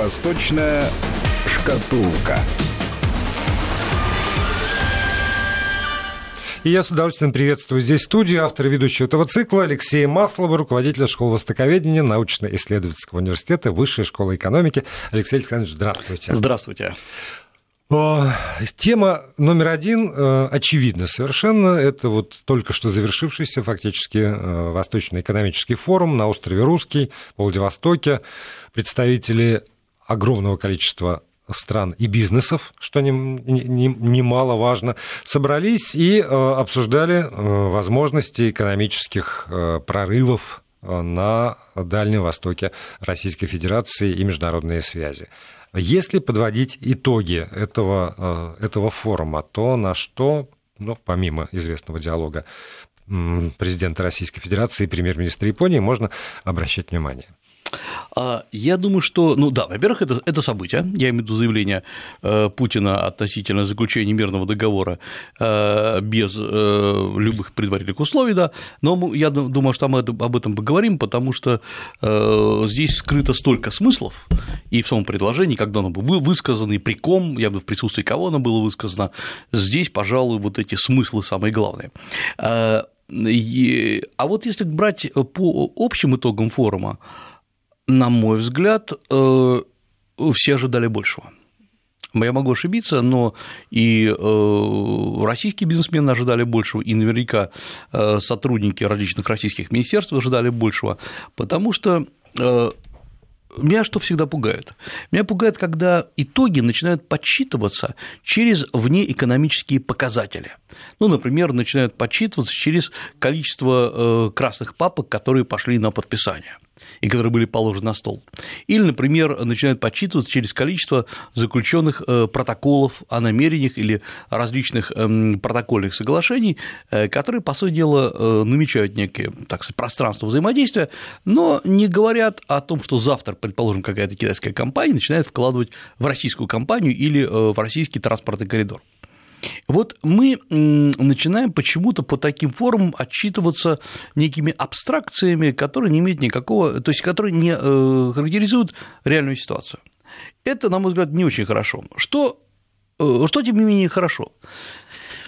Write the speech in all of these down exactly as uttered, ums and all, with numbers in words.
Восточная шкатулка. И я с удовольствием приветствую здесь студию автора и ведущего этого цикла Алексея Маслова, руководителя школы востоковедения научно-исследовательского университета Высшей школы экономики. Алексей Александрович, здравствуйте. Здравствуйте. Тема номер один очевидна совершенно. Это вот только что завершившийся фактически Восточный экономический форум на острове Русский, в Владивостоке. Представители огромного количества стран и бизнесов, что немаловажно, собрались и обсуждали возможности экономических прорывов на Дальнем Востоке Российской Федерации и международные связи. Если подводить итоги этого, этого форума, то на что, ну, помимо известного диалога президента Российской Федерации и премьер-министра Японии, можно обращать внимание? Я думаю, что, ну да, во-первых, это, это событие, я имею в виду заявление Путина относительно заключения мирного договора без любых предварительных условий, да, но я думаю, что мы об этом поговорим, потому что здесь скрыто столько смыслов, и в самом предложении, когда оно было высказано, и при ком, я бы в присутствии кого оно было высказано, здесь, пожалуй, вот эти смыслы самые главные. А вот если брать по общим итогам форума, на мой взгляд, все ожидали большего. Я могу ошибиться, но и российские бизнесмены ожидали большего, и наверняка сотрудники различных российских министерств ожидали большего, потому что меня что всегда пугает? Меня пугает, когда итоги начинают подсчитываться через внеэкономические показатели. Ну, например, начинают подсчитываться через количество красных папок, которые пошли на подписание и которые были положены на стол. Или, например, начинают подсчитываться через количество заключенных протоколов о намерениях или различных протокольных соглашений, которые, по сути дела, намечают некое, так сказать, пространство взаимодействия, но не говорят о том, что завтра, предположим, какая-то китайская компания начинает вкладывать в российскую компанию или в российский транспортный коридор. Вот мы начинаем почему-то по таким форумам отчитываться некими абстракциями, которые не имеют никакого, то есть которые не характеризуют реальную ситуацию. Это, на мой взгляд, не очень хорошо. Что, что тем не менее, хорошо?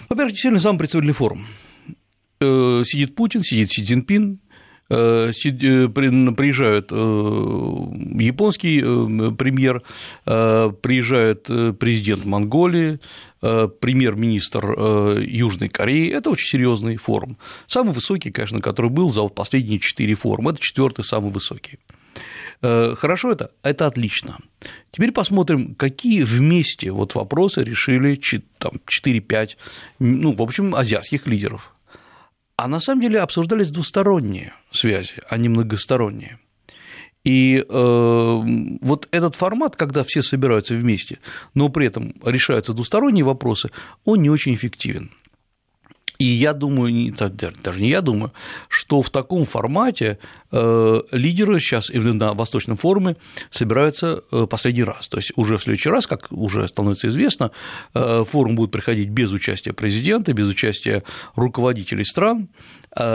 Во-первых, действительно, сам представительный форум. Сидит Путин, сидит Си Цзиньпин, приезжают японский премьер, приезжает президент Монголии, премьер-министр Южной Кореи. Это очень серьезный форум. Самый высокий, конечно, который был за последние четыре форума. Это четвертый самый высокий. Хорошо это? Это отлично. Теперь посмотрим, какие вместе вот вопросы решили там, четыре-пять, ну, в общем, азиатских лидеров. А на самом деле обсуждались двусторонние связи, а не многосторонние. И э, вот этот формат, когда все собираются вместе, но при этом решаются двусторонние вопросы, он не очень эффективен. И я думаю, даже не я думаю, что в таком формате лидеры сейчас именно на Восточном форуме собираются последний раз. То есть уже в следующий раз, как уже становится известно, форум будет проходить без участия президента, без участия руководителей стран,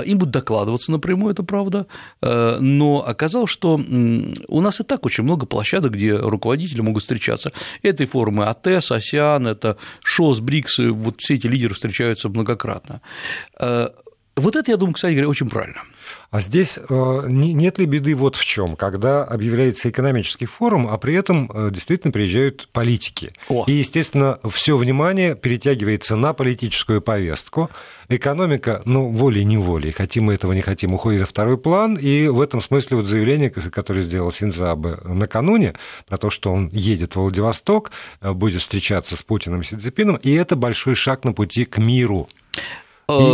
им будут докладываться напрямую, это правда, но оказалось, что у нас и так очень много площадок, где руководители могут встречаться. Это и форумы АТЭС, АСЕАН, это ШОС, БРИКС, вот все эти лидеры встречаются многократно. Вот это, я думаю, кстати говоря, очень правильно. А здесь нет ли беды вот в чем, когда объявляется экономический форум, а при этом действительно приезжают политики. О. И, естественно, все внимание перетягивается на политическую повестку. Экономика, ну, волей-неволей, хотим мы этого, не хотим, уходит на второй план. И в этом смысле вот заявление, которое сделал Синдзо Абе накануне, про то, что он едет в Владивосток, будет встречаться с Путиным и Си Цзиньпином, и это большой шаг на пути к миру.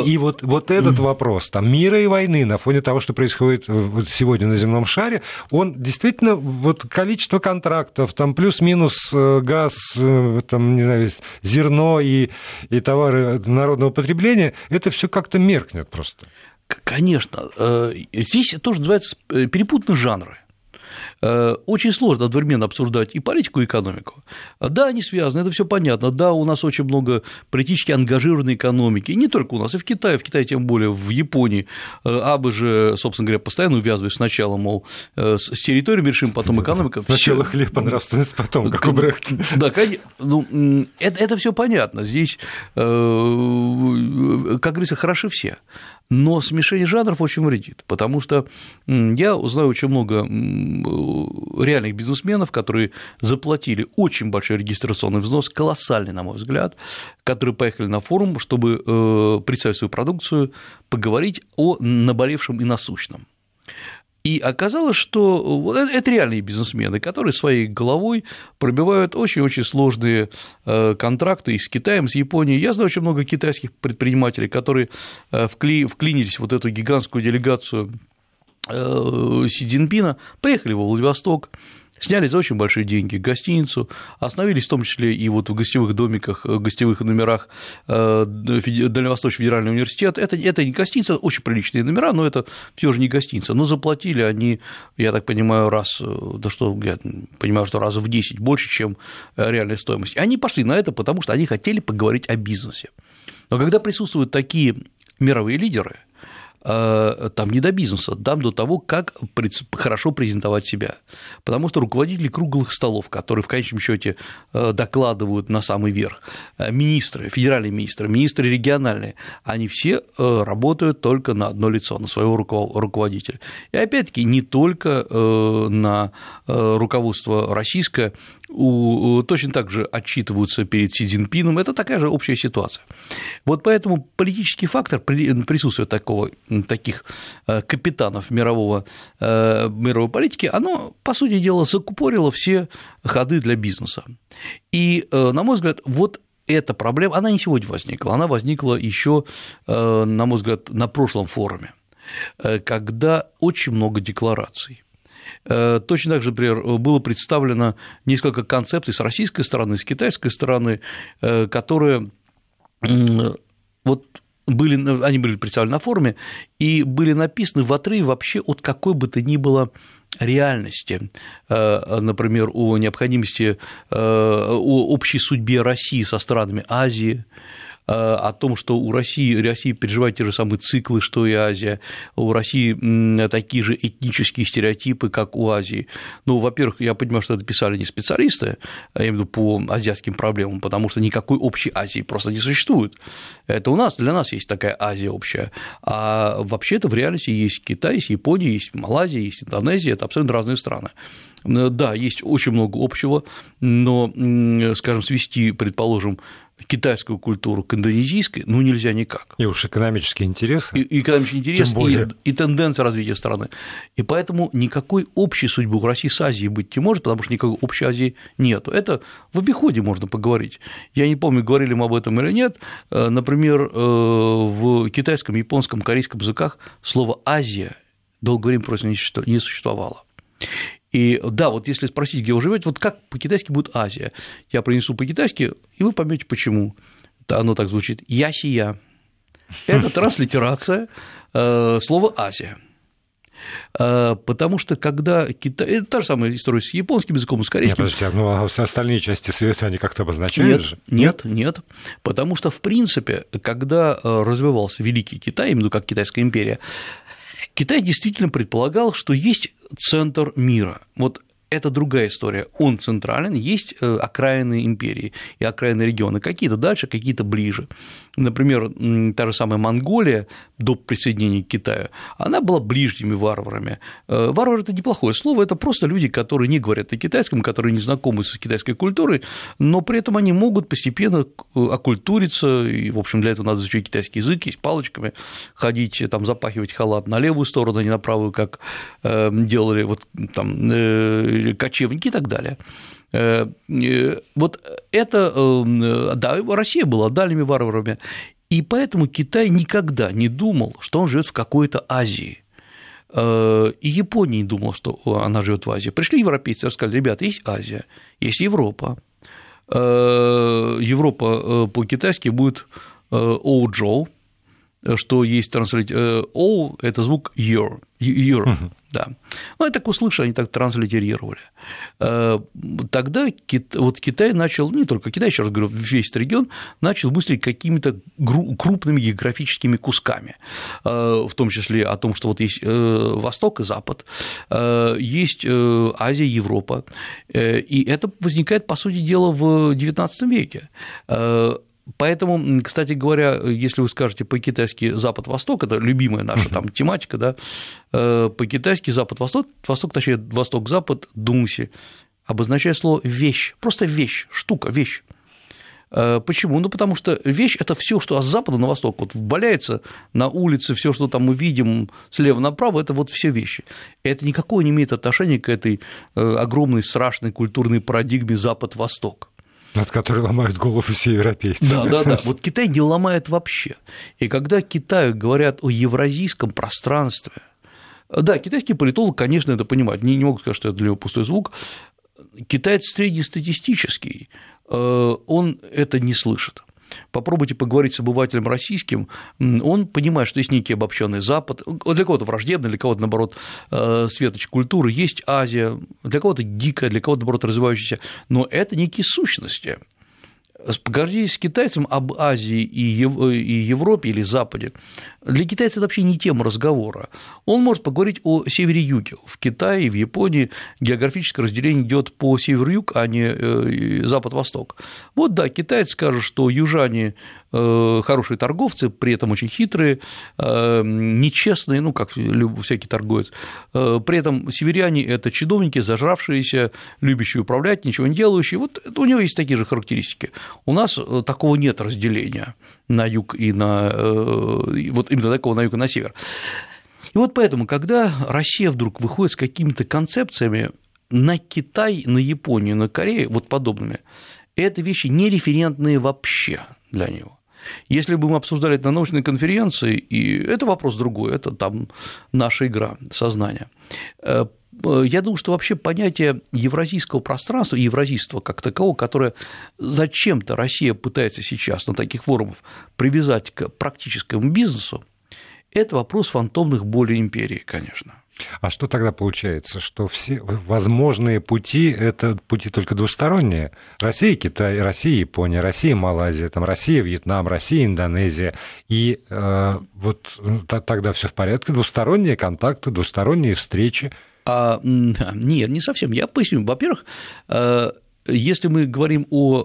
И, и вот, вот этот вопрос там, мира и войны на фоне того, что происходит сегодня на земном шаре, он действительно, вот количество контрактов, там плюс-минус газ, там, не знаю, зерно и, и товары народного потребления, это все как-то меркнет просто. Конечно. Здесь тоже называется перепутаны жанры. Очень сложно одновременно обсуждать и политику, и экономику. Да, они связаны, это все понятно. Да, у нас очень много политически ангажированной экономики. И не только у нас, и в Китае, в Китае тем более, в Японии. Абе же, собственно говоря, постоянно увязываясь сначала, мол, с территорией решим, потом экономика. Сначала хлеб, а нравственность потом, как у Брехта. Да, ну, это, это все понятно. Здесь, как говорится, хороши все. Но смешение жанров очень вредит, потому что я знаю очень много реальных бизнесменов, которые заплатили очень большой регистрационный взнос, колоссальный, на мой взгляд, которые поехали на форум, чтобы представить свою продукцию, поговорить о наболевшем и насущном. И оказалось, что это реальные бизнесмены, которые своей головой пробивают очень-очень сложные контракты и с Китаем, с Японией. Я знаю очень много китайских предпринимателей, которые вкли... вклинились в вот эту гигантскую делегацию Си Цзиньпина, приехали во Владивосток, сняли за очень большие деньги гостиницу, остановились в том числе и вот в гостевых домиках, гостевых номерах Дальневосточного федерального университета. Это, это не гостиница, очень приличные номера, но это все же не гостиница. Но заплатили они, я так понимаю, раз, да что, я понимаю, что раз в десять больше, чем реальная стоимость. Они пошли на это, потому что они хотели поговорить о бизнесе. Но когда присутствуют такие мировые лидеры, там не до бизнеса, там до того, как хорошо презентовать себя, потому что руководители круглых столов, которые в конечном счете докладывают на самый верх, министры, федеральные министры, министры региональные, они все работают только на одно лицо, на своего руководителя, и опять-таки не только на руководство российское, точно так же отчитываются перед Си Цзиньпином, это такая же общая ситуация. Вот поэтому политический фактор присутствия такого, таких капитанов мирового, мировой политики, оно, по сути дела, закупорило все ходы для бизнеса. И, на мой взгляд, вот эта проблема, она не сегодня возникла, она возникла еще, на мой взгляд, на прошлом форуме, когда очень много деклараций. Точно так же, например, было представлено несколько концепций с российской стороны, с китайской стороны, которые вот были, они были представлены на форуме и были написаны в отрыве вообще от какой бы то ни было реальности, например, о необходимости, о общей судьбе России со странами Азии, о том, что у России, Россия переживает те же самые циклы, что и Азия, у России такие же этнические стереотипы, как у Азии. Ну, во-первых, я понимаю, что это писали не специалисты, я имею в виду по азиатским проблемам, потому что никакой общей Азии просто не существует. Это у нас, для нас есть такая Азия общая, а вообще-то в реальности есть Китай, есть Япония, есть Малайзия, есть Индонезия, это абсолютно разные страны. Да, есть очень много общего, но, скажем, свести, предположим, китайскую культуру к индонезийской, ну, нельзя никак. И уж экономические интересы. И экономические интересы, и, и тенденция развития страны. И поэтому никакой общей судьбы у России с Азией быть не может, потому что никакой общей Азии нету. Это в обиходе можно поговорить. Я не помню, говорили мы об этом или нет. Например, в китайском, японском, корейском языках слово «Азия» долгое время просто не существовало. И да, вот если спросить, где вы живете, вот как по-китайски будет Азия? Я принесу по-китайски, и вы поймете, почему оно так звучит. Ясия. Это транслитерация слова Азия. Потому что когда Китай… Это та же самая история с японским языком, с корейским. Нет, подождите, а остальные части света, они как-то обозначают же? Нет, нет, потому что, в принципе, когда развивался Великий Китай, именно как Китайская империя, Китай действительно предполагал, что есть центр мира. Вот это другая история. Он централен, есть окраины империи и окраины региона. Какие-то дальше, какие-то ближе. Например, та же самая Монголия до присоединения к Китаю, она была ближними варварами. Варвар – это неплохое слово, это просто люди, которые не говорят на китайском, которые не знакомы с китайской культурой, но при этом они могут постепенно окультуриться, и, в общем, для этого надо изучить китайский язык, есть палочками ходить, там, запахивать халат на левую сторону, а не на правую, как делали вот, там, кочевники и так далее. Вот это, да, Россия была дальними варварами, и поэтому Китай никогда не думал, что он живет в какой-то Азии, и Япония не думала, что она живет в Азии. Пришли европейцы и сказали: ребята, есть Азия, есть Европа, Европа по-китайски будет «оуджоу», что есть транслитер… «Оу» – это звук «ер», Да. Ну, я так услышал, они так транслитерировали. Тогда вот Китай начал, не только Китай, еще раз говорю, весь этот регион начал мыслить какими-то крупными географическими кусками, в том числе о том, что вот есть Восток и Запад, есть Азия, Европа, и это возникает, по сути дела, в девятнадцатом веке. Поэтому, кстати говоря, если вы скажете по-китайски «Запад-Восток», это любимая наша там тематика, да, по-китайски «Запад-Восток», «Восток», точнее, «Восток-Запад», «Дунси», обозначает слово «вещь», просто «вещь», «штука», «вещь». Почему? Ну, потому что вещь – это все, что с запада на восток вот валяется на улице, все, что там мы видим слева направо, это вот все вещи. Это никакое не имеет отношения к этой огромной страшной культурной парадигме «Запад-Восток», над которой ломают голову все европейцы. Да, да, да. Вот Китай не ломает вообще. И когда Китаю говорят о евразийском пространстве, да, китайские политологи, конечно, это понимают, они не могут сказать, что это для него пустой звук, китаец среднестатистический, он это не слышит. Попробуйте поговорить с обывателем российским, он понимает, что есть некий обобщенный Запад, для кого-то враждебный, для кого-то, наоборот, светоч культуры, есть Азия, для кого-то дикая, для кого-то, наоборот, развивающаяся, но это некие сущности. Поговорить с китайцем об Азии и Европе или Западе, для китайца это вообще не тема разговора. Он может поговорить о севере-юге. В Китае, в Японии географическое разделение идет по север-юг, а не запад-восток. Вот да, китаец скажет, что южане хорошие торговцы, при этом очень хитрые, нечестные, ну, как всякий торговец, при этом северяне – это чиновники, зажравшиеся, любящие управлять, ничего не делающие. Вот у него есть такие же характеристики. У нас такого нет разделения на юг и на… вот именно такого на юг и на север. И вот поэтому, когда Россия вдруг выходит с какими-то концепциями на Китай, на Японию, на Корею, вот подобными, это вещи не референтные вообще для него. Если бы мы обсуждали это на научной конференции, и это вопрос другой, это там наша игра сознания. Я думаю, что вообще понятие евразийского пространства, евразийства как такового, которое зачем-то Россия пытается сейчас на таких форумах привязать к практическому бизнесу, это вопрос фантомных болей империи, конечно. А что тогда получается, что все возможные пути – это пути только двусторонние? Россия, Китай, Россия, Япония, Россия, Малайзия, там, Россия, Вьетнам, Россия, Индонезия. И э, вот тогда все в порядке, двусторонние контакты, двусторонние встречи. А, нет, не совсем. Я поясню. Во-первых, если мы говорим о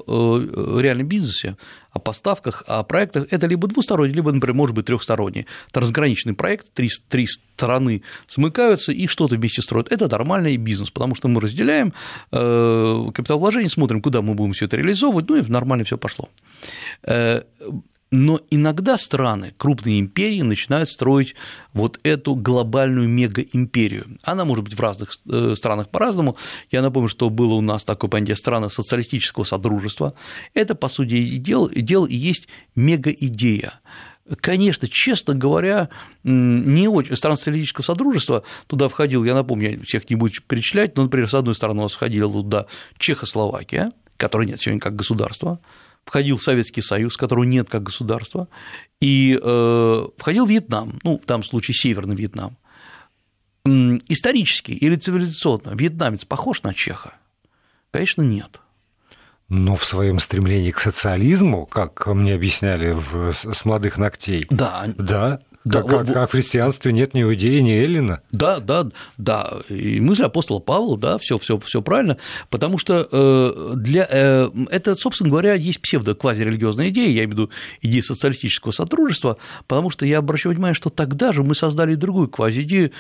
реальном бизнесе, о поставках, о проектах, это либо двусторонний, либо, например, может быть, трехсторонний. Трансграничный проект, три, три страны смыкаются и что-то вместе строят. Это нормальный бизнес, потому что мы разделяем капиталовложение, смотрим, куда мы будем все это реализовывать, ну и нормально все пошло. Но иногда страны, крупные империи начинают строить вот эту глобальную мегаимперию. Она может быть в разных странах по-разному. Я напомню, что было у нас такое понятие страны социалистического содружества. Это, по сути дела, и есть мегаидея. Конечно, честно говоря, не очень. Стран социалистического содружества туда входил, я напомню, я всех не буду перечислять, но, например, с одной стороны у нас входила туда Чехословакия, которой нет сегодня как государства, входил Советский Союз, которого нет как государства, и э, входил Вьетнам, ну, в данном случае Северный Вьетнам. Исторически или цивилизационно вьетнамец похож на чеха? Конечно, нет. Но в своем стремлении к социализму, как мне объясняли в, с молодых ногтей, да, да, да, как, вот, как в христианстве нет ни иудея, ни эллина. Да, да, да. И мысль апостола Павла, да, все, все, все правильно, потому что для… это, собственно говоря, есть псевдо-квазирелигиозная идея, я имею в виду идея социалистического сотрудничества, потому что я обращаю внимание, что тогда же мы создали другую квази-идею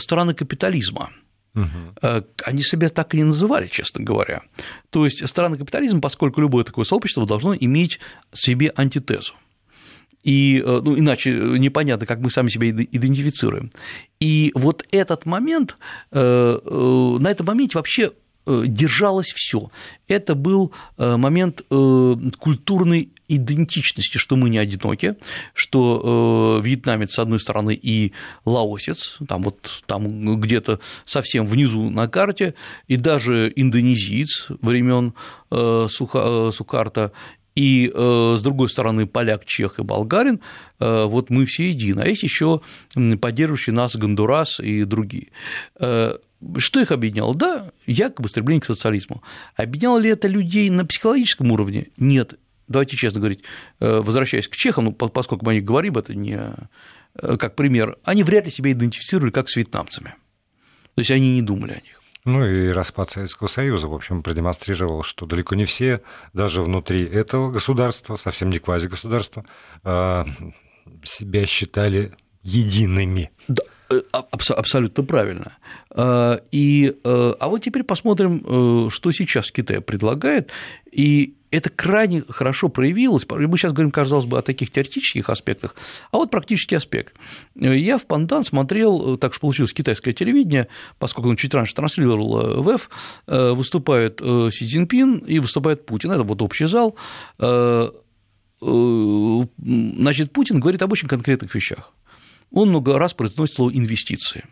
страны капитализма. Угу. Они себя так и не называли, честно говоря. То есть страны капитализма, поскольку любое такое сообщество должно иметь в себе антитезу. И, ну, иначе непонятно, как мы сами себя идентифицируем. И вот этот момент, на этом моменте вообще держалось все. Это был момент культурной идентичности, что мы не одиноки, что вьетнамец, с одной стороны, и лаосец, там вот там где-то совсем внизу на карте, и даже индонезиец времен Сукарта, и, с другой стороны, поляк, чех и болгарин, вот мы все едины, а есть еще поддерживающие нас Гондурас и другие. Что их объединяло? Да, якобы стремление к социализму. Объединяло ли это людей на психологическом уровне? Нет. Давайте честно говорить, возвращаясь к чехам, ну, поскольку мы о них говорим, это не как пример, они вряд ли себя идентифицировали как с вьетнамцами, то есть они не думали о них. Ну и распад Советского Союза, в общем, продемонстрировал, что далеко не все, даже внутри этого государства, совсем не квазигосударства, себя считали едиными. Да. Абсолютно правильно. И, а вот теперь посмотрим, что сейчас Китай предлагает, и это крайне хорошо проявилось. Мы сейчас говорим, казалось бы, о таких теоретических аспектах, а вот практический аспект. Я в Пандан смотрел, так же получилось, китайское телевидение, поскольку он чуть раньше транслировал ВЭФ, выступает Си Цзиньпин и выступает Путин, это вот общий зал. Значит, Путин говорит об очень конкретных вещах. Он много раз произносит слово «инвестиции».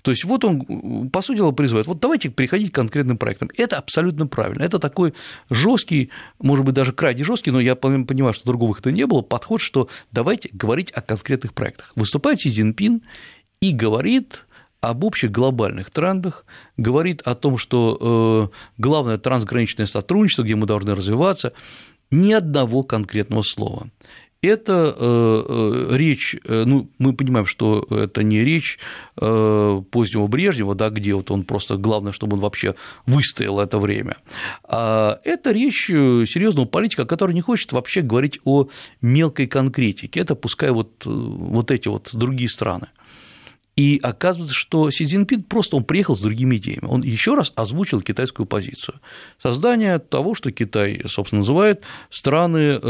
То есть вот он, по сути дела, призывает, вот давайте переходить к конкретным проектам. Это абсолютно правильно. Это такой жесткий, может быть, даже крайне жесткий, но я понимаю, что другого их-то не было, подход, что давайте говорить о конкретных проектах. Выступает Си Цзиньпин и говорит об общих глобальных трендах, говорит о том, что главное трансграничное сотрудничество, где мы должны развиваться, ни одного конкретного слова. Это речь, ну, мы понимаем, что это не речь позднего Брежнева, да, где вот он просто, главное, чтобы он вообще выстоял это время, а это речь серьезного политика, который не хочет вообще говорить о мелкой конкретике, это пускай вот, вот эти вот другие страны. И оказывается, что Си Цзиньпин просто он приехал с другими идеями. Он еще раз озвучил китайскую позицию. Создание того, что Китай, собственно, называет страны,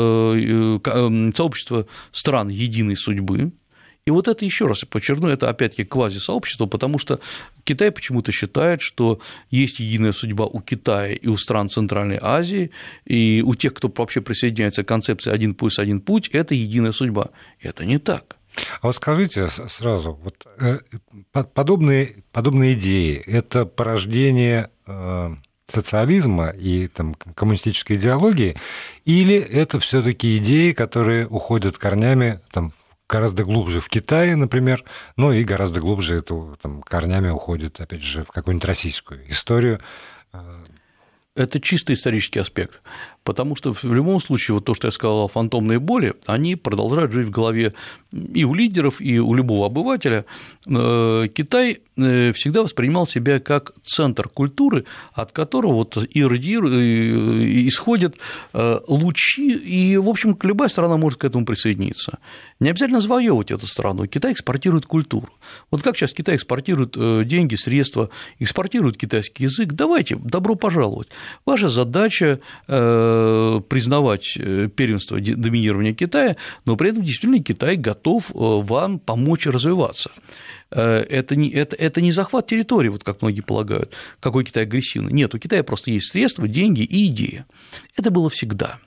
сообщество стран единой судьбы. И вот это еще раз подчеркну, это опять-таки квазисообщество, потому что Китай почему-то считает, что есть единая судьба у Китая и у стран Центральной Азии, и у тех, кто вообще присоединяется к концепции «один пояс, один путь», это единая судьба. Это не так. А вот скажите сразу, вот подобные, подобные идеи – это порождение социализма и там, коммунистической идеологии, или это все-таки идеи, которые уходят корнями там, гораздо глубже в Китае, например, ну и гораздо глубже это, там, корнями уходит, опять же, в какую-нибудь российскую историю? Это чисто исторический аспект, потому что в любом случае вот то, что я сказал о фантомной боли, они продолжают жить в голове и у лидеров, и у любого обывателя. Китай всегда воспринимал себя как центр культуры, от которого вот исходят лучи, и, в общем, любая страна может к этому присоединиться. Не обязательно завоевывать эту страну, Китай экспортирует культуру. Вот как сейчас Китай экспортирует деньги, средства, экспортирует китайский язык, давайте, добро пожаловать. Ваша задача признавать первенство доминирования Китая, но при этом действительно Китай готов вам помочь развиваться. Это не, это, это не захват территории, вот как многие полагают, какой Китай агрессивный. Нет, у Китая просто есть средства, деньги и идея. Это было всегда.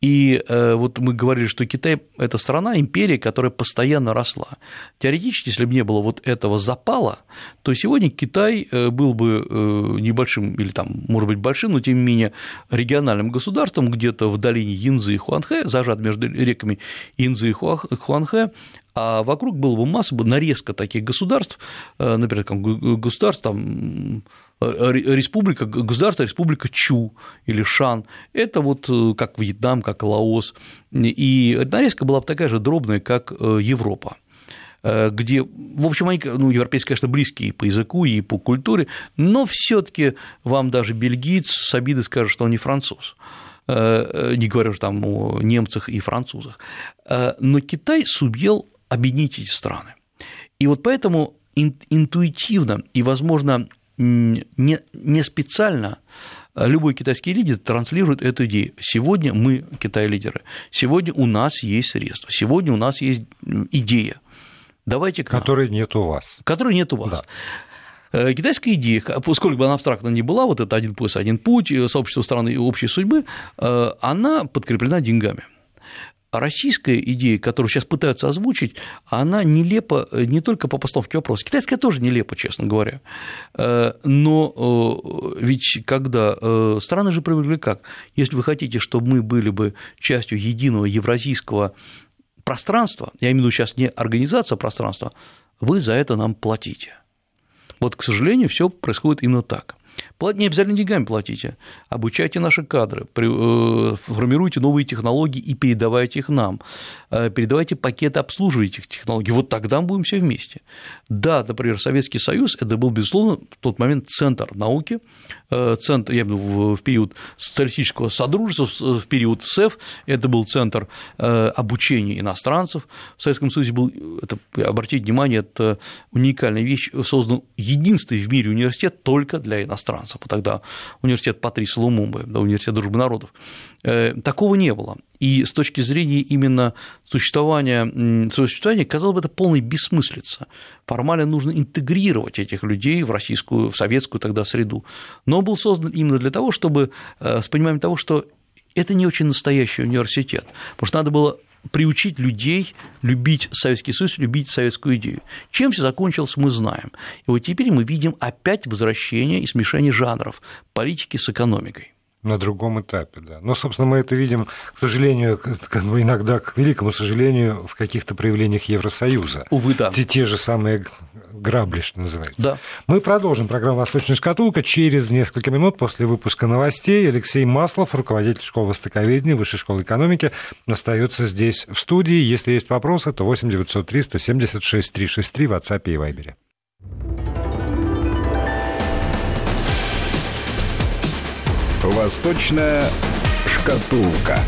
И вот мы говорили, что Китай – это страна, империя, которая постоянно росла. Теоретически, если бы не было вот этого запала, то сегодня Китай был бы небольшим или, там, может быть, большим, но тем не менее региональным государством, где-то в долине Янцзы и Хуанхэ, зажат между реками Янцзы и Хуанхэ, а вокруг было бы масса нарезка таких государств, например, государств, там, республика, государство, республика Чу или Шан, это вот как Вьетнам, как Лаос, и нарезка была бы такая же дробная, как Европа, где, в общем, они, ну, европейцы, конечно, близкие и по языку, и по культуре, но все-таки вам даже бельгиец с обидой скажет, что он не француз. Не говоря уже там о немцах и французах, но Китай сумел объединить эти страны. И вот поэтому интуитивно и, возможно, не специально любой китайский лидер транслирует эту идею. Сегодня мы, Китай, лидеры, сегодня у нас есть средства, сегодня у нас есть идея. Давайте к нам. Которой нет у вас. Которой нет у вас. Да. Китайская идея, поскольку бы она абстрактно не была, вот это «один пояс, один путь», сообщество стран и общей судьбы, она подкреплена деньгами. А российская идея, которую сейчас пытаются озвучить, она нелепа не только по постановке вопроса. Китайская тоже нелепа, честно говоря. Но ведь когда страны же привыкли как? Если вы хотите, чтобы мы были бы частью единого евразийского пространства, я имею в виду сейчас не организация пространства, вы за это нам платите. Вот, к сожалению, все происходит именно так. Не обязательно деньгами платите, обучайте наши кадры, формируйте новые технологии и передавайте их нам, передавайте пакеты обслуживания этих технологий, вот тогда мы будем все вместе. Да, например, Советский Союз – это был, безусловно, в тот момент центр науки, центр, я имею в виду в период социалистического содружества, в период СЭФ, это был центр обучения иностранцев, в Советском Союзе был, это, обратите внимание, это уникальная вещь, создан единственный в мире университет только для иностранцев. Тогда университет Патриса Лумумбы, да, университет дружбы народов, такого не было. И с точки зрения именно существования, существования, казалось бы, это полная бессмыслица. Формально нужно интегрировать этих людей в российскую, в советскую тогда среду. Но он был создан именно для того, чтобы, с пониманием того, что это не очень настоящий университет, потому что надо было приучить людей любить Советский Союз, любить советскую идею. Чем все закончилось, мы знаем. И вот теперь мы видим опять возвращение и смешение жанров политики с экономикой. На другом этапе, да. Но, собственно, мы это видим, к сожалению, иногда, к великому сожалению, в каких-то проявлениях Евросоюза. Увы, да. Те, те же самые грабли, что называется. Да. Мы продолжим программу «Восточная шкатулка» через несколько минут после выпуска новостей. Алексей Маслов, руководитель школы востоковедения, Высшей школы экономики, остается здесь в студии. Если есть вопросы, то восемь девятьсот три сто семьдесят шесть триста шестьдесят три в WhatsApp и Viber. Восточная шкатулка.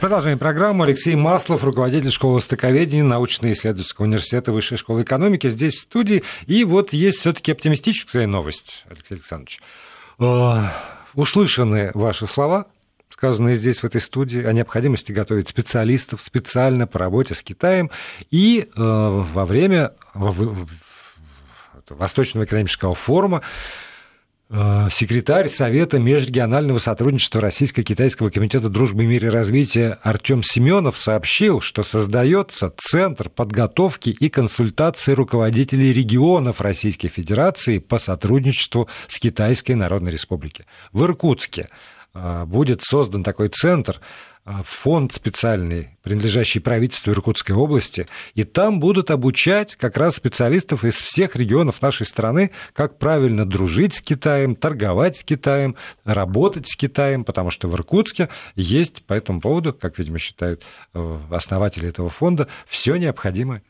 Продолжаем программу. Алексей Маслов, руководитель школы востоковедения, научно-исследовательского университета Высшей школы экономики, здесь в студии. И вот есть все-таки оптимистическая новость, Алексей Александрович. Услышаны ваши слова, сказанные здесь, в этой студии, о необходимости готовить специалистов специально по работе с Китаем и э, во время... Восточного экономического форума секретарь Совета межрегионального сотрудничества Российско-Китайского комитета дружбы, мира и развития Артём Семёнов сообщил, что создается Центр подготовки и консультации руководителей регионов Российской Федерации по сотрудничеству с Китайской Народной Республикой. В Иркутске будет создан такой центр, фонд специальный, принадлежащий правительству Иркутской области, и там будут обучать как раз специалистов из всех регионов нашей страны, как правильно дружить с Китаем, торговать с Китаем, работать с Китаем, потому что в Иркутске есть по этому поводу, как, видимо, считают основатели этого фонда, все необходимое.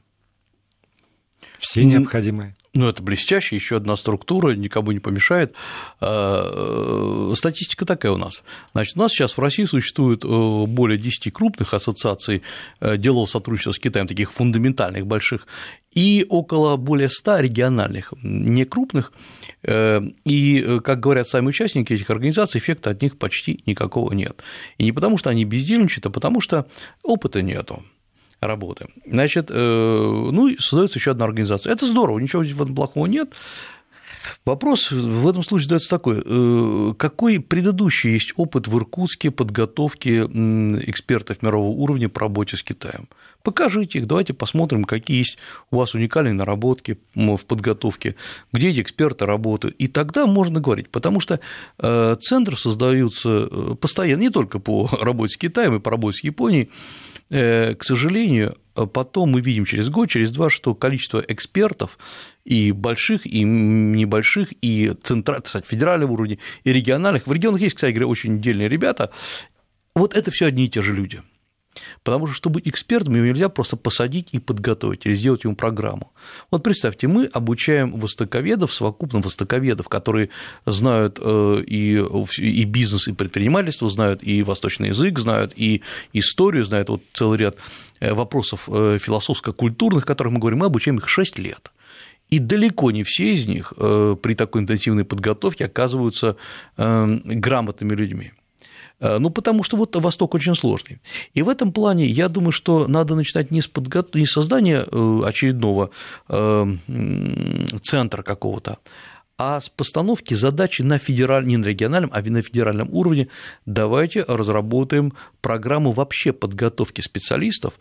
Все необходимые. Ну, это блестяще, еще одна структура, никому не помешает. Статистика такая у нас. Значит, у нас сейчас в России существует более десяти крупных ассоциаций делового сотрудничества с Китаем, таких фундаментальных, больших, и около более ста региональных, не крупных, и, как говорят сами участники этих организаций, эффекта от них почти никакого нет. И не потому, что они бездельничают, а потому, что опыта нету. Работы. Значит, ну и создается еще одна организация. Это здорово, ничего в этом плохого нет. Вопрос в этом случае задается такой: какой предыдущий есть опыт в Иркутске подготовки экспертов мирового уровня по работе с Китаем? Покажите их, давайте посмотрим, какие есть у вас уникальные наработки в подготовке, где эти эксперты работают, и тогда можно говорить, потому что центры создаются постоянно, не только по работе с Китаем и по работе с Японией. К сожалению, потом мы видим через год, через два, что количество экспертов и больших, и небольших, и центральных, кстати, федерального уровня, и региональных, в регионах есть, кстати говоря, очень отдельные ребята, вот это все одни и те же люди. Потому что, чтобы быть экспертом, его нельзя просто посадить и подготовить, или сделать ему программу. Вот представьте, мы обучаем востоковедов, совокупно востоковедов, которые знают и, и бизнес, и предпринимательство, знают и восточный язык, знают и историю, знают вот целый ряд вопросов философско-культурных, о которых мы говорим, мы обучаем их шесть лет. И далеко не все из них при такой интенсивной подготовке оказываются грамотными людьми. Ну, потому что вот Восток очень сложный. И в этом плане, я думаю, что надо начинать не с, подготов... не с создания очередного центра какого-то, а с постановки задачи на федеральном, не на региональном, а на федеральном уровне давайте разработаем программу вообще подготовки специалистов,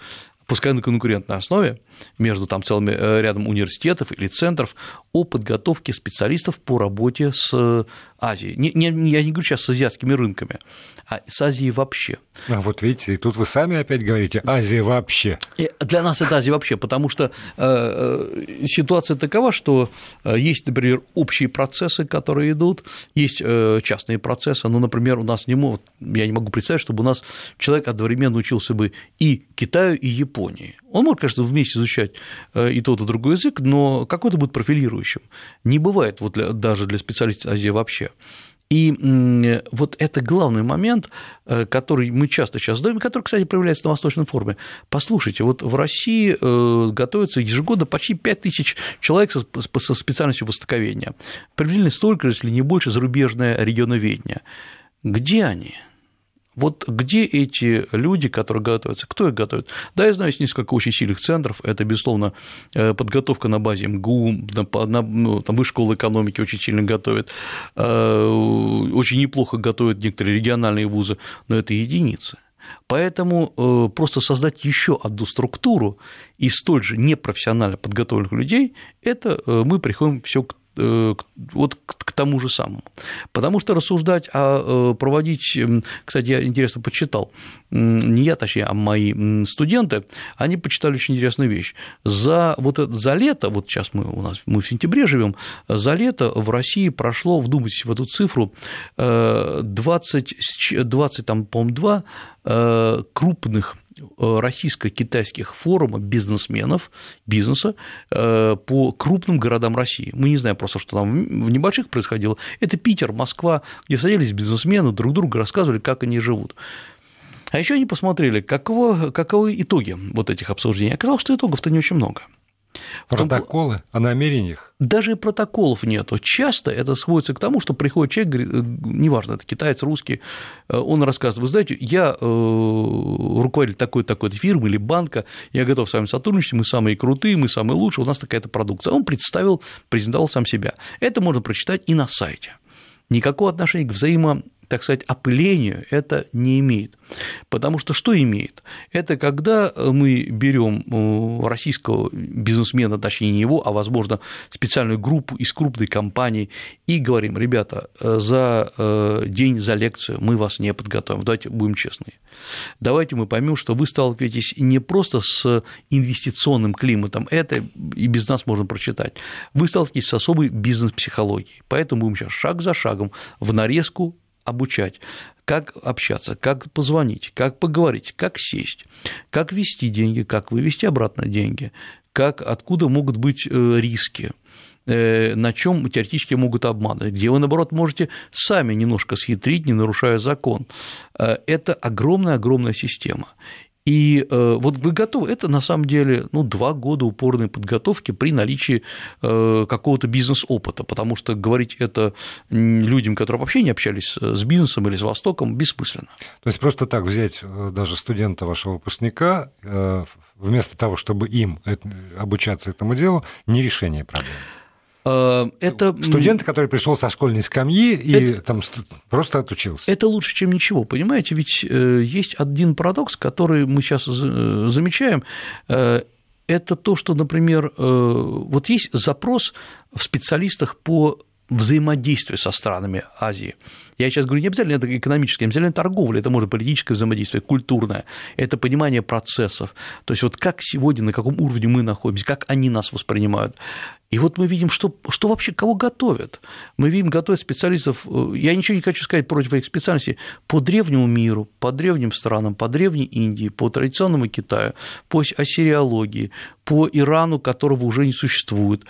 пускай на конкурентной основе, между там целым рядом университетов или центров, о подготовке специалистов по работе с Азией. Не, не, я не говорю сейчас с азиатскими рынками, а с Азией вообще. А вот видите, и тут вы сами опять говорите «Азия вообще». И для нас это Азия вообще, потому что ситуация такова, что есть, например, общие процессы, которые идут, есть частные процессы, ну, например, у нас не могут, я не могу представить, чтобы у нас человек одновременно учился бы и Китаю, и Японии. Японии. Он может, конечно, вместе изучать и тот, и другой язык, но какой-то будет профилирующим. Не бывает вот для, даже для специалистов Азии вообще. И вот это главный момент, который мы часто сейчас даем, который, кстати, проявляется на Восточном форуме. Послушайте, вот в России готовится ежегодно почти пять тысяч человек со специальностью востоковедения. Приблизительно столько же, если не больше, зарубежное регионоведение. Где они? Вот где эти люди, которые готовятся, кто их готовит? Да, я знаю, есть несколько очень сильных центров, это, безусловно, подготовка на базе эм гэ у, ну, там Высшая школа экономики очень сильно готовит, очень неплохо готовят некоторые региональные вузы, но это единицы. Поэтому просто создать еще одну структуру из столь же непрофессионально подготовленных людей, это мы приходим все к вот к тому же самому. Потому что рассуждать, а проводить, кстати, я интересно почитал, не я, точнее, а мои студенты, они почитали очень интересную вещь. За, вот, за лето, вот сейчас мы у нас мы в сентябре живем, за лето в России прошло, вдумайтесь в эту цифру, двадцать, двадцать, там, по-моему, два крупных российско-китайских форума бизнесменов, бизнеса по крупным городам России. Мы не знаем просто, что там в небольших происходило. Это Питер, Москва, где садились бизнесмены, друг другу рассказывали, как они живут. А еще они посмотрели, каково, каковы итоги вот этих обсуждений. Оказалось, что итогов-то не очень много. Протоколы том, о намерениях? Даже и протоколов нету. Часто это сводится к тому, что приходит человек, неважно, это китаец, русский, он рассказывает, вы знаете, я руководитель такой-такой-то фирмы или банка, я готов с вами сотрудничать, мы самые крутые, мы самые лучшие, у нас такая-то продукция. Он представил, презентовал сам себя. Это можно прочитать и на сайте. Никакого отношения к взаимо, так сказать, опылению это не имеет. Потому что что имеет? Это когда мы берем российского бизнесмена, точнее не его, а, возможно, специальную группу из крупной компании и говорим, ребята, за день, за лекцию мы вас не подготовим, давайте будем честны. Давайте мы поймем, что вы сталкиваетесь не просто с инвестиционным климатом, это и без нас можно прочитать, вы сталкиваетесь с особой бизнес-психологией, поэтому будем сейчас шаг за шагом в нарезку обучать, как общаться, как позвонить, как поговорить, как сесть, как вести деньги, как вывести обратно деньги, как, откуда могут быть риски, на чем теоретически могут обманывать, где вы, наоборот, можете сами немножко схитрить, не нарушая закон. Это огромная-огромная система. И вот вы готовы, это на самом деле ну, два года упорной подготовки при наличии какого-то бизнес-опыта, потому что говорить это людям, которые вообще не общались с бизнесом или с Востоком, бессмысленно. То есть просто так взять даже студента вашего выпускника, вместо того, чтобы им обучаться этому делу, не решение проблемы. Это... Студент, который пришел со школьной скамьи и это... там просто отучился. Это лучше, чем ничего, понимаете? Ведь есть один парадокс, который мы сейчас замечаем. Это то, что, например, вот есть запрос в специалистах по взаимодействию со странами Азии. Я сейчас говорю, не обязательно это экономическое, не обязательно торговля, это может политическое взаимодействие, культурное, это понимание процессов, то есть вот как сегодня, на каком уровне мы находимся, как они нас воспринимают. И вот мы видим, что, что вообще, кого готовят. Мы видим, готовят специалистов, я ничего не хочу сказать против их специальностей, по древнему миру, по древним странам, по древней Индии, по традиционному Китаю, по ассириологии, по Ирану, которого уже не существует.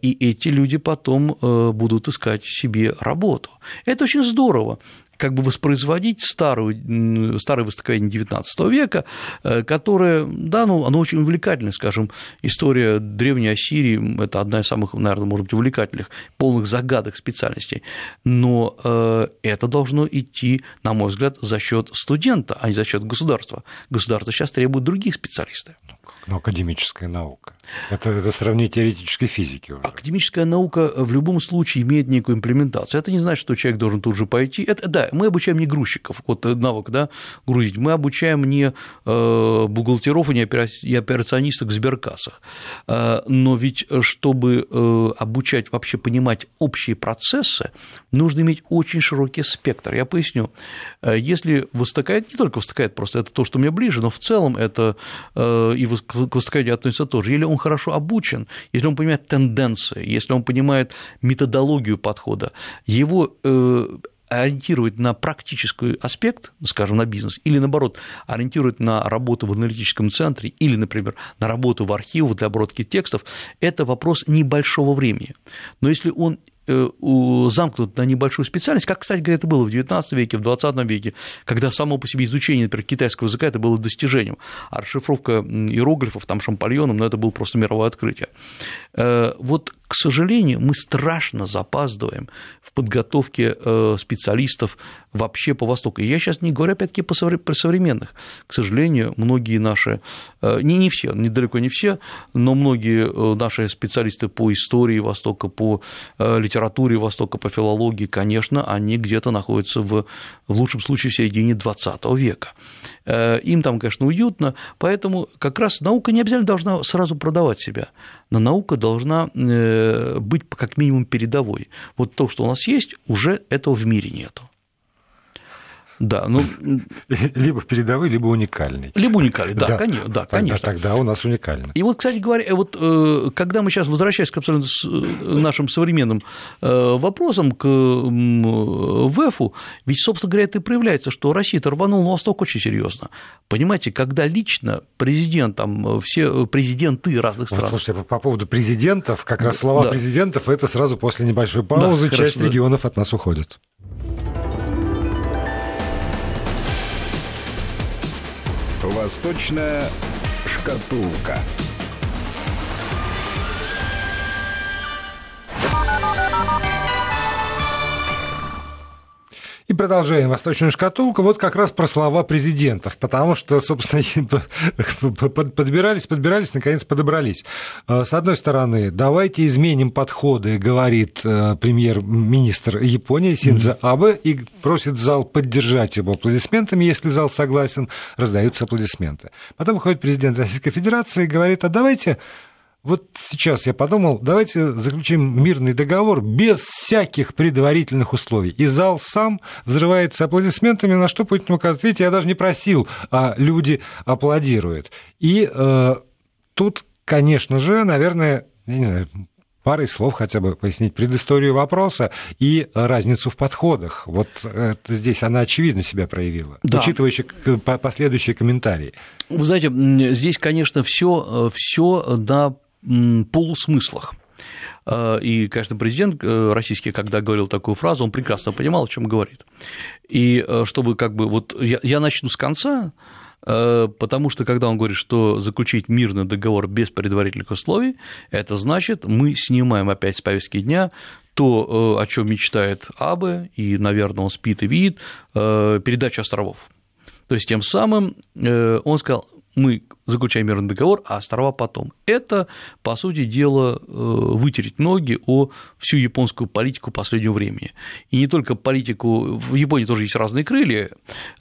И эти люди потом будут искать себе работу. Это очень здорово, как бы воспроизводить старую, старое востоковедение девятнадцатого века, которое, да, ну, оно очень увлекательное, скажем, история Древней Ассирии, это одна из самых, наверное, может быть, увлекательных, полных загадок специальностей, но это должно идти, на мой взгляд, за счет студента, а не за счет государства. Государство сейчас требует других специалистов. Но академическая наука. Это, это сравнение теоретической физики уже. Академическая наука в любом случае имеет некую имплементацию. Это не значит, что человек должен тут же пойти. Это, да, мы обучаем не грузчиков, вот навык, да, грузить. Мы обучаем не бухгалтеров и не операционисток в сберкассах. Но ведь, чтобы обучать, вообще понимать общие процессы, нужно иметь очень широкий спектр. Я поясню. Если востоковед, не только востоковед, просто это то, что мне ближе, но в целом это и к востоковеду относится тоже. Или он хорошо обучен, если он понимает тенденции, если он понимает методологию подхода, его ориентировать на практический аспект, скажем, на бизнес, или, наоборот, ориентировать на работу в аналитическом центре или, например, на работу в архивах для обработки текстов, это вопрос небольшого времени. Но если он замкнут на небольшую специальность, как, кстати говоря, это было в девятнадцатом веке, в двадцатом веке, когда само по себе изучение, например, китайского языка, это было достижением, а расшифровка иероглифов там Шампольоном, ну, это было просто мировое открытие. Вот, к сожалению, мы страшно запаздываем в подготовке специалистов вообще по Востоку. И я сейчас не говорю, опять-таки, про современных. К сожалению, многие наши, не, не все, недалеко не все, но многие наши специалисты по истории Востока, по литературе, литературе Востока, по филологии, конечно, они где-то находятся в, в лучшем случае в середине двадцатого века. Им там, конечно, уютно, поэтому как раз наука не обязательно должна сразу продавать себя, но наука должна быть как минимум передовой. Вот то, что у нас есть, уже этого в мире нету. Да, ну... Либо передовой, либо уникальный. Либо уникальный, да, да. Конечно, да, конечно. Тогда, тогда у нас уникальный. И вот, кстати говоря, вот, когда мы сейчас возвращаемся к абсолютно нашим современным вопросам, к ВЭФу, ведь, собственно говоря, это и проявляется, что Россия-то рванула на восток очень серьезно. Понимаете, когда лично президент, там, все президенты разных стран… Вот, слушайте, по поводу президентов, как раз слова да. президентов, это сразу после небольшой паузы да, часть хорошо, регионов да. от нас уходит. Восточная шкатулка. И продолжаем «Восточную шкатулку». Вот как раз про слова президентов, потому что, собственно, подбирались, подбирались, наконец подобрались. С одной стороны, давайте изменим подходы, говорит премьер-министр Японии Синдзо Абе, и просит зал поддержать его аплодисментами, если зал согласен, раздаются аплодисменты. Потом выходит президент Российской Федерации и говорит, а давайте... Вот сейчас я подумал, давайте заключим мирный договор без всяких предварительных условий. И зал сам взрывается аплодисментами, на что Путин указывает. Видите, я даже не просил, а люди аплодируют. И э, тут, конечно же, наверное, я не знаю, парой слов хотя бы пояснить предысторию вопроса и разницу в подходах. Вот здесь она очевидно себя проявила, да. учитывая последующие комментарии. Вы знаете, здесь, конечно, все на полусмыслах. И, конечно, президент российский, когда говорил такую фразу, он прекрасно понимал, о чем говорит. И чтобы как бы вот я, я начну с конца, потому что, когда он говорит, что заключить мирный договор без предварительных условий, это значит, мы снимаем опять с повестки дня то, о чем мечтает Абе, и, наверное, он спит и видит, передачу островов. То есть тем самым он сказал, мы заключаем мирный договор, а острова потом. Это, по сути дела, вытереть ноги о всю японскую политику последнего времени. И не только политику, в Японии тоже есть разные крылья,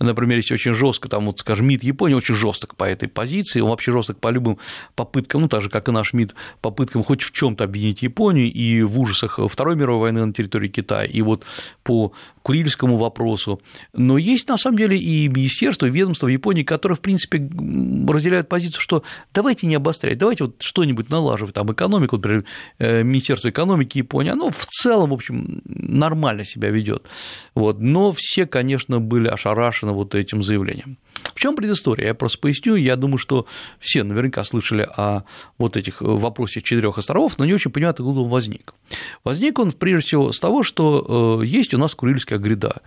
например, есть очень жестко, там, вот, скажем, МИД Японии очень жесток по этой позиции, он вообще жесток по любым попыткам, ну, так же, как и наш МИД, попыткам хоть в чем то объединить Японию и в ужасах Второй мировой войны на территории Китая, и вот по Курильскому вопросу. Но есть, на самом деле, и министерства, и ведомства в Японии, которые, в принципе, разделяют позицию, что давайте не обострять, давайте вот что-нибудь налаживать, там, экономику, например, Министерство экономики Японии, оно в целом, в общем, нормально себя ведет. Вот. Но все, конечно, были ошарашены вот этим заявлением. В чем предыстория? Я просто поясню, я думаю, что все наверняка слышали о вот этих вопросе четырех островов, но не очень понимают, откуда он возник. Возник он, прежде всего, с того, что есть у нас Курильская гряда.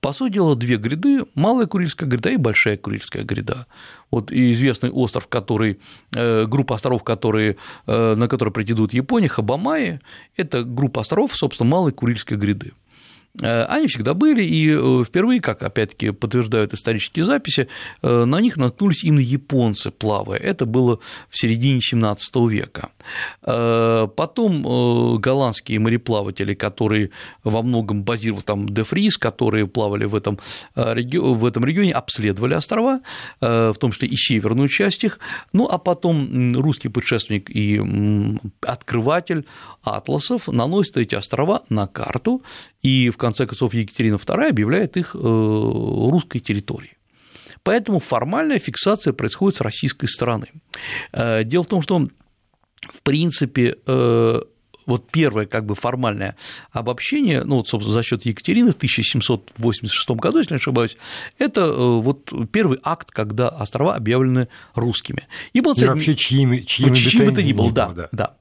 По сути дела, две гряды – Малая Курильская гряда и Большая Курильская гряда. Вот известный остров, который, группа островов, которые, на которые претендует Япония, Хабамаи – это группа островов, собственно, Малой Курильской гряды. Они всегда были, и впервые, как опять-таки подтверждают исторические записи, на них наткнулись именно японцы, плавая. Это было в середине семнадцатого века. Потом голландские мореплаватели, которые во многом базировали, там де Вриз, которые плавали в этом, в этом регионе, обследовали острова, в том числе и северную часть их. Ну, а потом русский путешественник и открыватель атласов наносит эти острова на карту, и в конце концов Екатерина вторая объявляет их русской территорией. Поэтому формальная фиксация происходит с российской стороны. Дело в том, что, в принципе, вот первое как бы формальное обобщение, ну вот, собственно, за счет Екатерины в тысяча семьсот восемьдесят шестом году, если не ошибаюсь, это вот первый акт, когда острова объявлены русскими. Японцы... И вообще чьими, чьими, ну, чьими бы то ни было, да, да. да.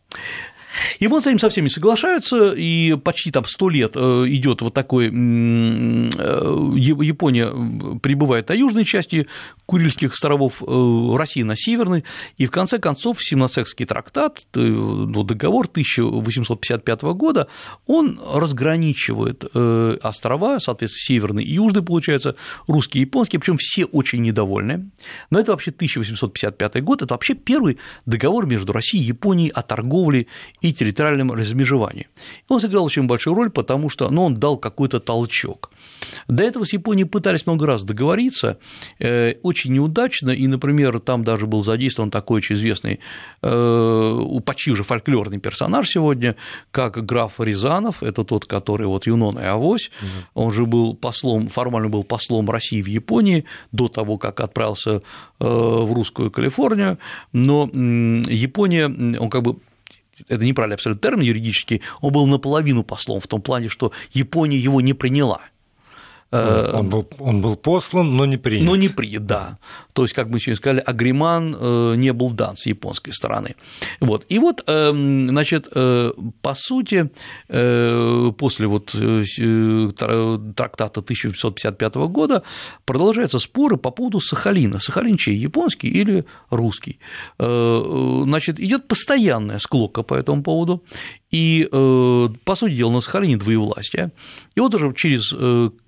Японцы с этим со всеми соглашаются, и почти там сто лет идет вот такой, Япония прибывает на южной части Курильских островов, Россия на северной, и в конце концов Симонсекский трактат, договор тысяча восемьсот пятьдесят пятого года, он разграничивает острова, соответственно, северный и южный, получается, русский и японский, причем все очень недовольны, но это вообще тысяча восемьсот пятьдесят пятый год, это вообще первый договор между Россией и Японией о торговле и территориальном размежевании. Он сыграл очень большую роль, потому что, ну, он дал какой-то толчок. До этого с Японией пытались много раз договориться, очень неудачно, и, например, там даже был задействован такой очень известный, почти уже фольклорный персонаж сегодня, как граф Рязанов, это тот, который вот Юнона и Авось, угу. он же был послом, формально был послом России в Японии до того, как отправился в русскую Калифорнию, но Япония, он как бы… это неправильный абсолютно термин юридический, он был наполовину послом, в том плане, что Япония его не приняла. Он был, он был послан, но не принят. Но не принят, да. То есть, как мы сегодня сказали, агриман не был дан с японской стороны. Вот. И вот, значит, по сути, после вот трактата тысяча пятьсот пятьдесят пятого года продолжаются споры по поводу Сахалина. Сахалин чей, японский или русский? Значит, идет постоянная склока по этому поводу. И, по сути дела, на Сахалине двоевластие. И вот уже через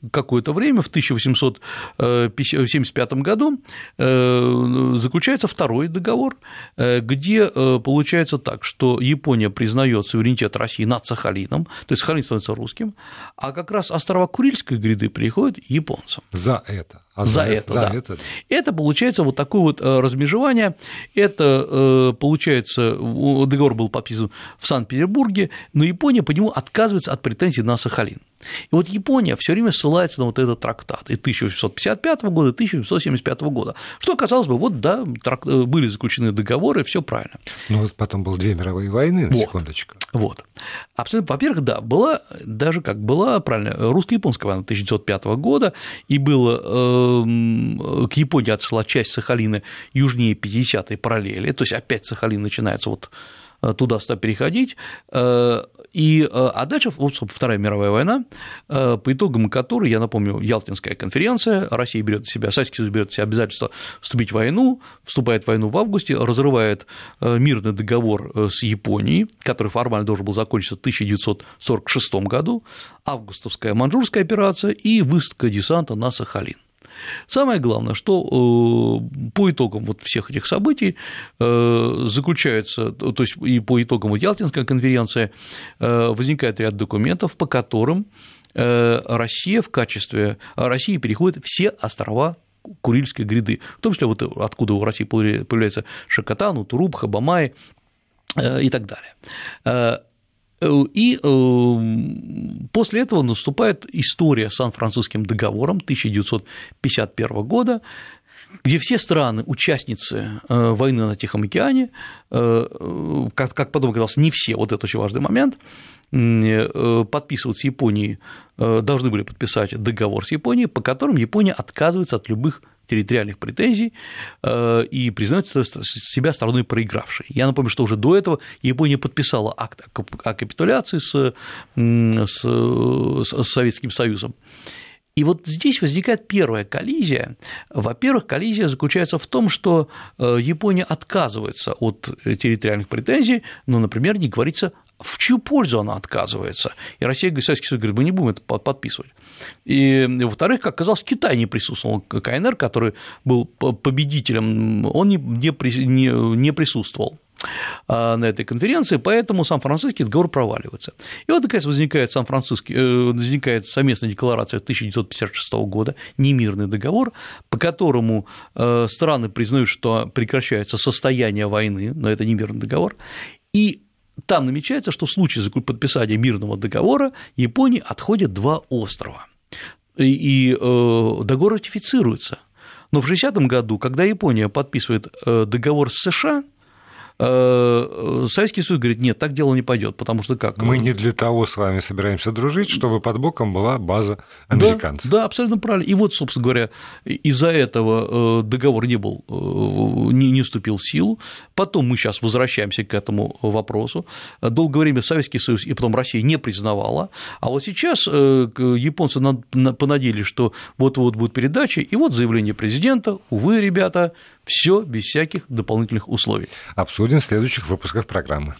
какое-то время, в тысяча восемьсот семьдесят пятом году, заключается второй договор, где получается так, что Япония признает суверенитет России над Сахалином, то есть Сахалин становится русским, а как раз острова Курильской гряды переходят японцам. За это. А за, за это, за да. Это. Это получается вот такое вот размежевание, это получается, договор был подписан в Санкт-Петербурге, но Япония по нему отказывается от претензий на Сахалин. И вот Япония все время ссылается на вот этот трактат и тысяча восемьсот пятьдесят пятого года, и тысяча восемьсот семьдесят пятого года, что, казалось бы, вот да, были заключены договоры, все правильно. Ну, вот потом было две мировые войны, на вот, секундочку. Вот. Абсолютно, во-первых, да, была, даже как была, правильно, русско-японская война тысяча девятьсот пятого года, и было… к Японии отшла часть Сахалина южнее пятидесятой параллели, то есть опять Сахалин начинается вот туда-сюда переходить, и, а дальше вот, Вторая мировая война, по итогам которой, я напомню, Ялтинская конференция, Россия берет на себя, Советский Союз берет на себя обязательство вступить в войну, вступает в войну в августе, разрывает мирный договор с Японией, который формально должен был закончиться в тысяча девятьсот сорок шестом году, августовская маньчжурская операция и высадка десанта на Сахалин. Самое главное, что по итогам вот всех этих событий заключается, то есть и по итогам вот Ялтинской конференции возникает ряд документов, по которым Россия в качестве России переходит все острова Курильской гряды, в том числе вот откуда у России появляется Шакатан, Утуруб, Хабамай и так далее. И после этого наступает история с Сан-Франциским договором тысяча девятьсот пятьдесят первого года, где все страны, участницы войны на Тихом океане, как потом оказалось, не все, вот это очень важный момент, подписывать с Японией, должны были подписать договор с Японией, по которым Япония отказывается от любых территориальных претензий и признать себя стороной проигравшей. Я напомню, что уже до этого Япония подписала акт о капитуляции с, с, с Советским Союзом. И вот здесь возникает первая коллизия. Во-первых, коллизия заключается в том, что Япония отказывается от территориальных претензий, но, например, не говорится в чью пользу она отказывается? И Россия, и Советский Союз говорит, мы не будем это подписывать. И, во-вторых, как оказалось, Китай не присутствовал, КНР, который был победителем, он не, не, не присутствовал на этой конференции, поэтому Сан-Франциский договор проваливается. И вот, наконец, возникает, возникает совместная декларация тысяча девятьсот пятьдесят шестого года, немирный договор, по которому страны признают, что прекращается состояние войны, но это немирный договор, и там намечается, что в случае подписания мирного договора Японии отходят два острова, и договор ратифицируется. Но в шестидесятом году, когда Япония подписывает договор с США, Советский Союз говорит, нет, так дело не пойдет, потому что как? Мы не для того с вами собираемся дружить, чтобы под боком была база американцев. Да, да, абсолютно правильно. И вот, собственно говоря, из-за этого договор не был, не, не вступил в силу. Потом мы сейчас возвращаемся к этому вопросу. Долгое время Советский Союз и потом Россия не признавала, а вот сейчас японцы понадеялись, что вот-вот будет передача, и вот заявление президента, увы, ребята, все без всяких дополнительных условий. Обсудим в следующих выпусках программы.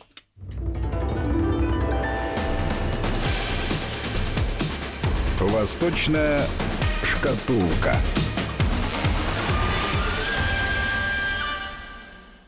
Восточная шкатулка.